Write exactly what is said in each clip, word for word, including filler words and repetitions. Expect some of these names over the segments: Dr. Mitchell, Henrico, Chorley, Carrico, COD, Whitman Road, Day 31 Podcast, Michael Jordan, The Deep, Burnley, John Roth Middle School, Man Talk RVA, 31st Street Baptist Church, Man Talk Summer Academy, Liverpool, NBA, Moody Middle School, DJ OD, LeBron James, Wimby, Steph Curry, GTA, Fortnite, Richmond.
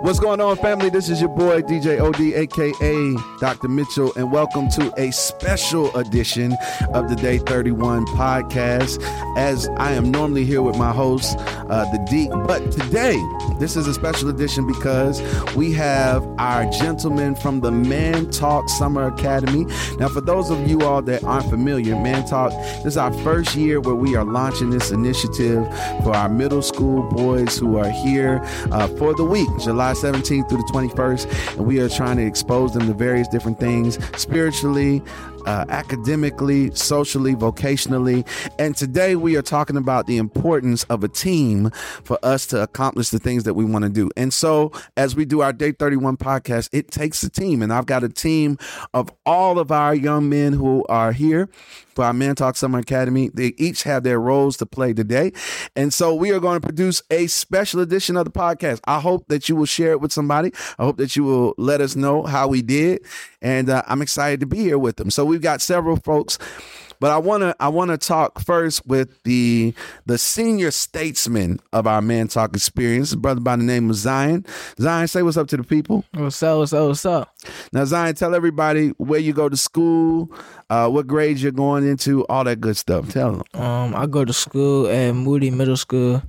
What's going on, family? This is your boy, D J O D, a k a. Doctor Mitchell, and welcome to a special edition of the Day thirty-one Podcast, as I am normally here with my host, uh, The Deep, but today, this is a special edition because we have our gentleman from the Man Talk Summer Academy. Now, for those of you all that aren't familiar, Man Talk, this is our first year where we are launching this initiative for our middle school boys who are here uh, for the week, July seventeenth through the twenty-first, and we are trying to expose them to various different things spiritually, Uh, academically, socially, vocationally. And today we are talking about the importance of a team for us to accomplish the things that we want to do. And so as we do our Day thirty-one podcast, it takes a team. And I've got a team of all of our young men who are here for our Man Talk Summer Academy. They each have their roles to play today. And so we are going to produce a special edition of the podcast. I hope that you will share it with somebody. I hope that you will let us know how we did. And uh, I'm excited to be here with them. So we We've got several folks, but I want to I want to talk first with the the senior statesman of our Man Talk experience, a brother by the name of Zion. Zion, say what's up to the people. What's up? What's up? What's up? Now, Zion, tell everybody where you go to school, uh, what grades you're going into, all that good stuff. Tell them. Um, I go to school at Moody Middle School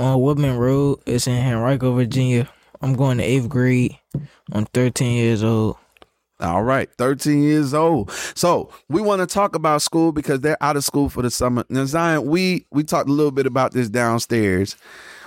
on Whitman Road. It's in Henrico, Virginia. I'm going to eighth grade. I'm thirteen years old. All right, thirteen years old. So we want to talk about school because they're out of school for the summer. Now, Zion, we, we talked a little bit about this downstairs.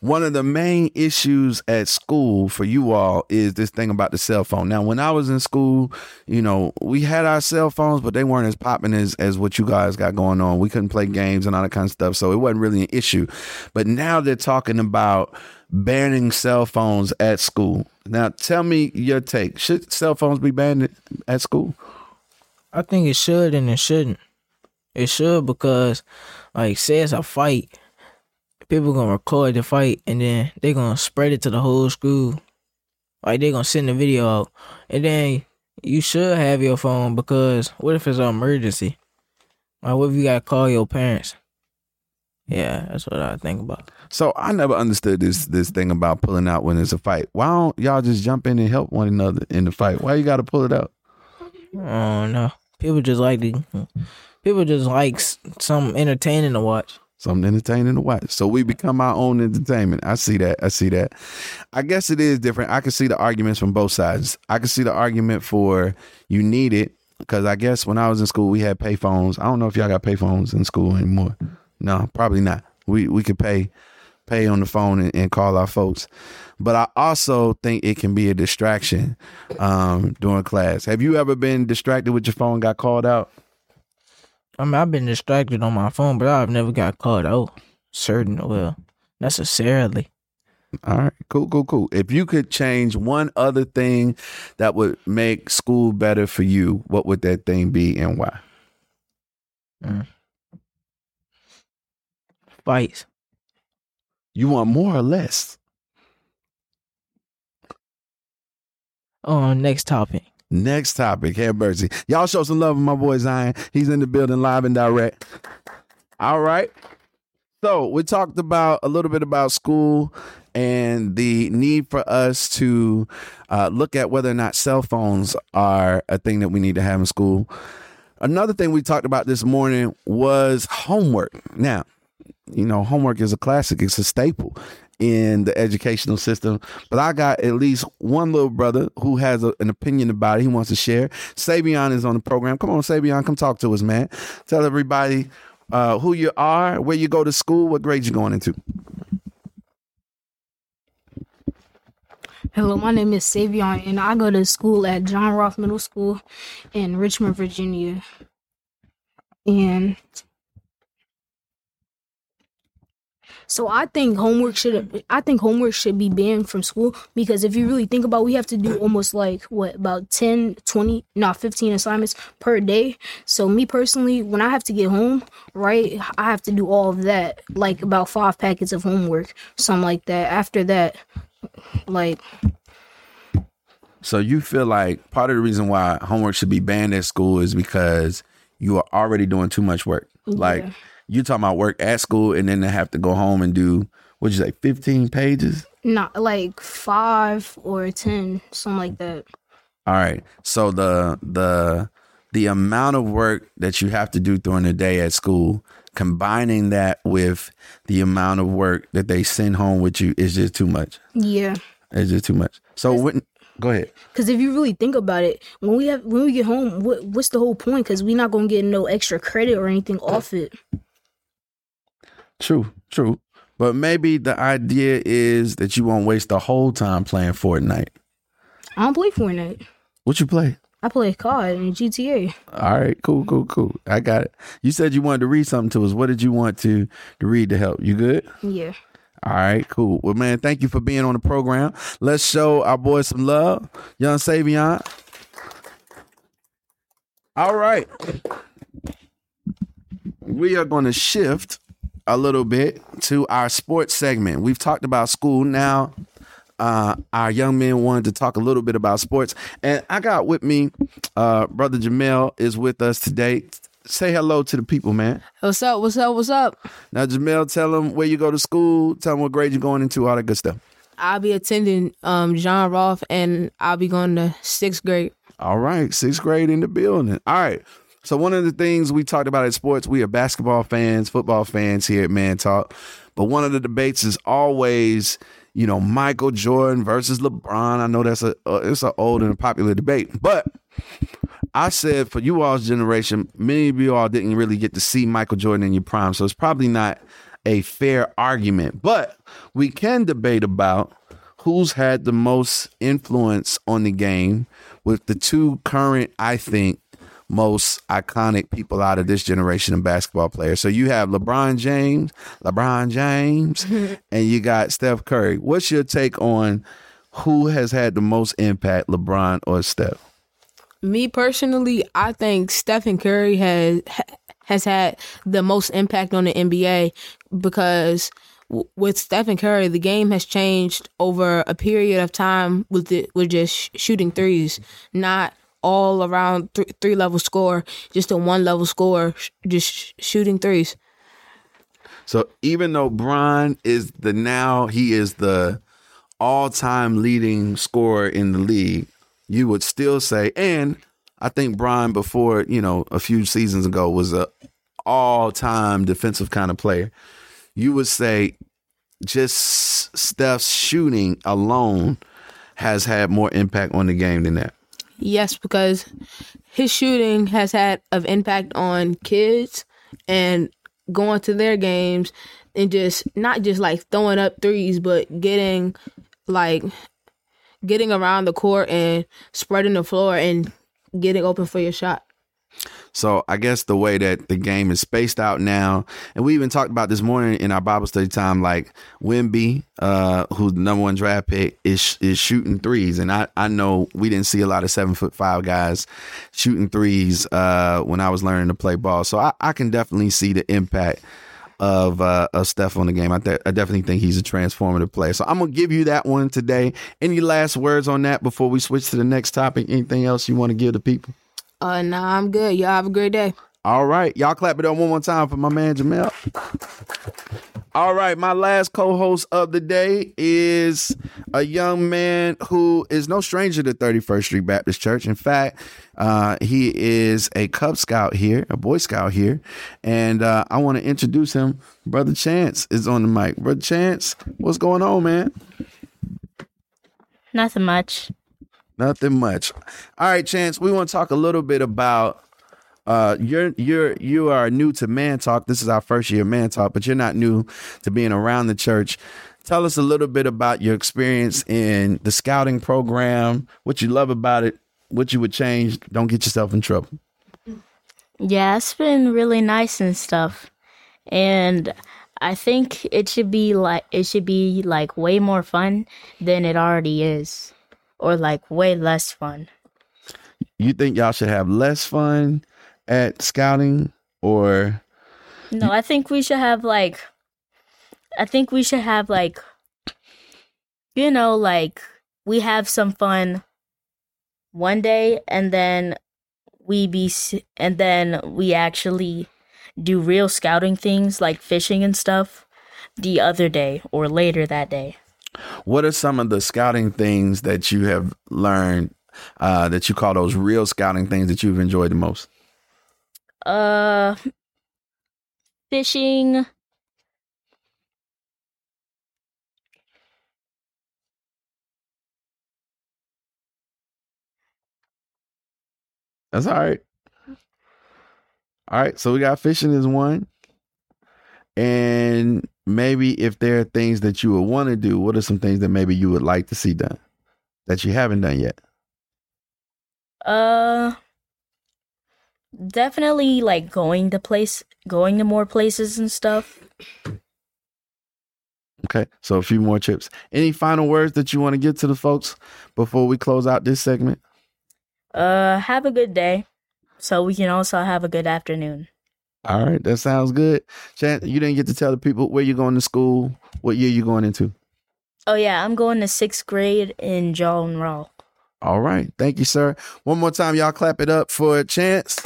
One of the main issues at school for you all is this thing about the cell phone. Now, when I was in school, you know, we had our cell phones, but they weren't as popping as, as what you guys got going on. We couldn't play games and all that kind of stuff, so it wasn't really an issue. But now they're talking about banning cell phones at school. Now, tell me your take. Should cell phones be banned at school? I think it should and it shouldn't. It should because, like, say it's a fight. People gonna record the fight and then they gonna spread it to the whole school. Like, they gonna send the video out. And then you should have your phone because what if it's an emergency? Like, what if you gotta call your parents? Yeah, that's what I think about. So I never understood this this thing about pulling out when it's a fight. Why don't y'all just jump in and help one another in the fight? Why you gotta pull it out? Oh no, people just like the people just like something entertaining to watch. Something entertaining to watch. So we become our own entertainment. I see that. I see that. I guess it is different. I can see the arguments from both sides. I can see the argument for you need it because I guess when I was in school, we had pay phones. I don't know if y'all got pay phones in school anymore. No, probably not. We we could pay pay on the phone and, and call our folks. But I also think it can be a distraction um, during class. Have you ever been distracted with your phone, got called out? I mean, I've been distracted on my phone, but I've never got called out. Certain, well, necessarily. All right, cool, cool, cool. If you could change one other thing that would make school better for you, what would that thing be and why? Mm. Fights. You want more or less? Oh, next topic. Next topic, have mercy. Y'all show some love for my boy Zion. He's in the building live and direct. All right. So we talked about a little bit about school and the need for us to uh, look at whether or not cell phones are a thing that we need to have in school. Another thing we talked about this morning was homework. Now, you know, homework is a classic. It's a staple in the educational system, but I got at least one little brother who has a, an opinion about it. He wants to share. Sabion is on the program. Come on, Sabion, come talk to us, man. Tell everybody uh, who you are, where you go to school, what grade you're going into. Hello, my name is Sabion, and I go to school at John Roth Middle School in Richmond, Virginia. And So I think homework should I think homework should be banned from school because if you really think about it, we have to do almost like what about ten, twenty, not fifteen assignments per day. So me personally, when I have to get home, right, I have to do all of that, like about five packets of homework, something like that. After that, like. So you feel like part of the reason why homework should be banned at school is because you are already doing too much work. Yeah. Like, you talking about work at school and then they have to go home and do, what'd you say, fifteen pages? Not like five or ten, something like that. All right. So the the the amount of work that you have to do during the day at school, combining that with the amount of work that they send home with you, is just too much. Yeah, it's just too much. So when, go ahead. Because if you really think about it, when we have when we get home, what what's the whole point? Because we're not gonna get no extra credit or anything off it. True. True. But maybe the idea is that you won't waste the whole time playing Fortnite. I don't play Fortnite. What you play? I play C O D and G T A. All right, cool, cool, cool. I got it. You said you wanted to read something to us. What did you want to, to read to help? You good? Yeah. All right, cool. Well, man, thank you for being on the program. Let's show our boys some love. Young Savion. All right. We are going to shift a little bit to our sports segment. We've talked about school. Now uh, our young men wanted to talk a little bit about sports, and I got with me uh, Brother Jamel is with us today. Say hello to the people, man. What's up? What's up? What's up? Now, Jamel, tell them where you go to school. Tell them what grade you're going into. All that good stuff. I'll be attending um, John Roth, and I'll be going to sixth grade. All right, sixth grade in the building. All right. So one of the things we talked about at sports, we are basketball fans, football fans here at Man Talk. But one of the debates is always, you know, Michael Jordan versus LeBron. I know that's a uh, it's an old and a popular debate. But I said for you all's generation, many of you all didn't really get to see Michael Jordan in your prime. So it's probably not a fair argument. But we can debate about who's had the most influence on the game with the two current, I think, most iconic people out of this generation of basketball players. So you have LeBron James, LeBron James, and you got Steph Curry. What's your take on who has had the most impact, LeBron or Steph? Me personally, I think Stephen Curry has has had the most impact on the N B A because w- with Stephen Curry, the game has changed over a period of time with it, with just sh- shooting threes, not all around th- three level score, just a one level score, sh- just sh- shooting threes. So even though Bron is the now he is the all time leading scorer in the league, you would still say, and I think Bron before, you know, a few seasons ago was a all time defensive kind of player. You would say just Steph's shooting alone has had more impact on the game than that. Yes, because his shooting has had an impact on kids and going to their games and just not just like throwing up threes, but getting like getting around the court and spreading the floor and getting open for your shot. So I guess the way that the game is spaced out now, and we even talked about this morning in our Bible study time, like Wimby, uh, who's the number one draft pick, is is shooting threes. And I, I know we didn't see a lot of seven foot five guys shooting threes uh, when I was learning to play ball. So I, I can definitely see the impact of uh, of Steph on the game. I, th- I definitely think he's a transformative player. So I'm going to give you that one today. Any last words on that before we switch to the next topic? Anything else you want to give the people? Uh, nah, I'm good. Y'all have a great day. All right. Y'all clap it up one more time for my man, Jamel. All right. My last co-host of the day is a young man who is no stranger to thirty-first Street Baptist Church. In fact, uh, he is a Cub Scout here, a Boy Scout here. And uh, I want to introduce him. Brother Chance is on the mic. Brother Chance, what's going on, man? Nothing much. Nothing much. All right, Chance, we want to talk a little bit about uh, you're you're you are new to Man Talk. This is our first year of Man Talk, but you're not new to being around the church. Tell us a little bit about your experience in the scouting program, what you love about it, what you would change. Don't get yourself in trouble. Yeah, it's been really nice and stuff. And I think it should be like it should be like way more fun than it already is. Or like way less fun. You think y'all should have less fun at scouting or? No, I think we should have like, I think we should have like, you know, like we have some fun one day and then we be, and then we actually do real scouting things like fishing and stuff the other day or later that day. What are some of the scouting things that you have learned uh, that you call those real scouting things that you've enjoyed the most? Uh, fishing. That's all right. All right. So we got fishing is one. And maybe if there are things that you would want to do, what are some things that maybe you would like to see done that you haven't done yet? Uh, definitely like going to place, going to more places and stuff. Okay. So a few more trips. Any final words that you want to give to the folks before we close out this segment? Uh, have a good day. So we can also have a good afternoon. All right. That sounds good. Chan, you didn't get to tell the people where you're going to school, what year you're going into. Oh, yeah. I'm going to sixth grade in John Roth. All right. Thank you, sir. One more time, y'all clap it up for Chance.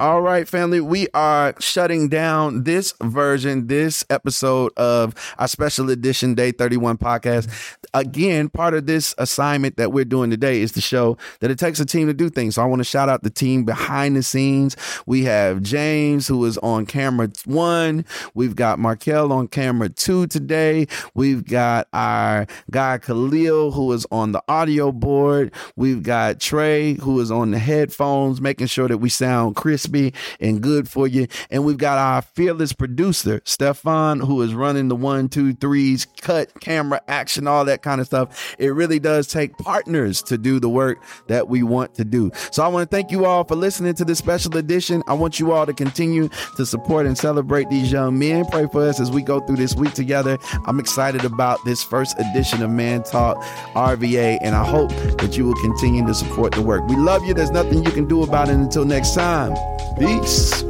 All right, family, we are shutting down this version, this episode of our special edition Day thirty-one podcast. Again, part of this assignment that we're doing today is to show that it takes a team to do things. So I want to shout out the team behind the scenes. We have James, who is on camera one. We've got Markel on camera two today. We've got our guy Khalil, who is on the audio board. We've got Trey, who is on the headphones, making sure that we sound crisp and good for you. And we've got our fearless producer, Stefan, who is running the one, two, threes, cut, camera, action, all that kind of stuff. It really does take partners to do the work that we want to do. So I want to thank you all for listening to this special edition. I want you all to continue to support and celebrate these young men. Pray for us as we go through this week together. I'm excited about this first edition of Man Talk R V A, and I hope that you will continue to support the work. We love you. There's nothing you can do about it. Until next time. Peace.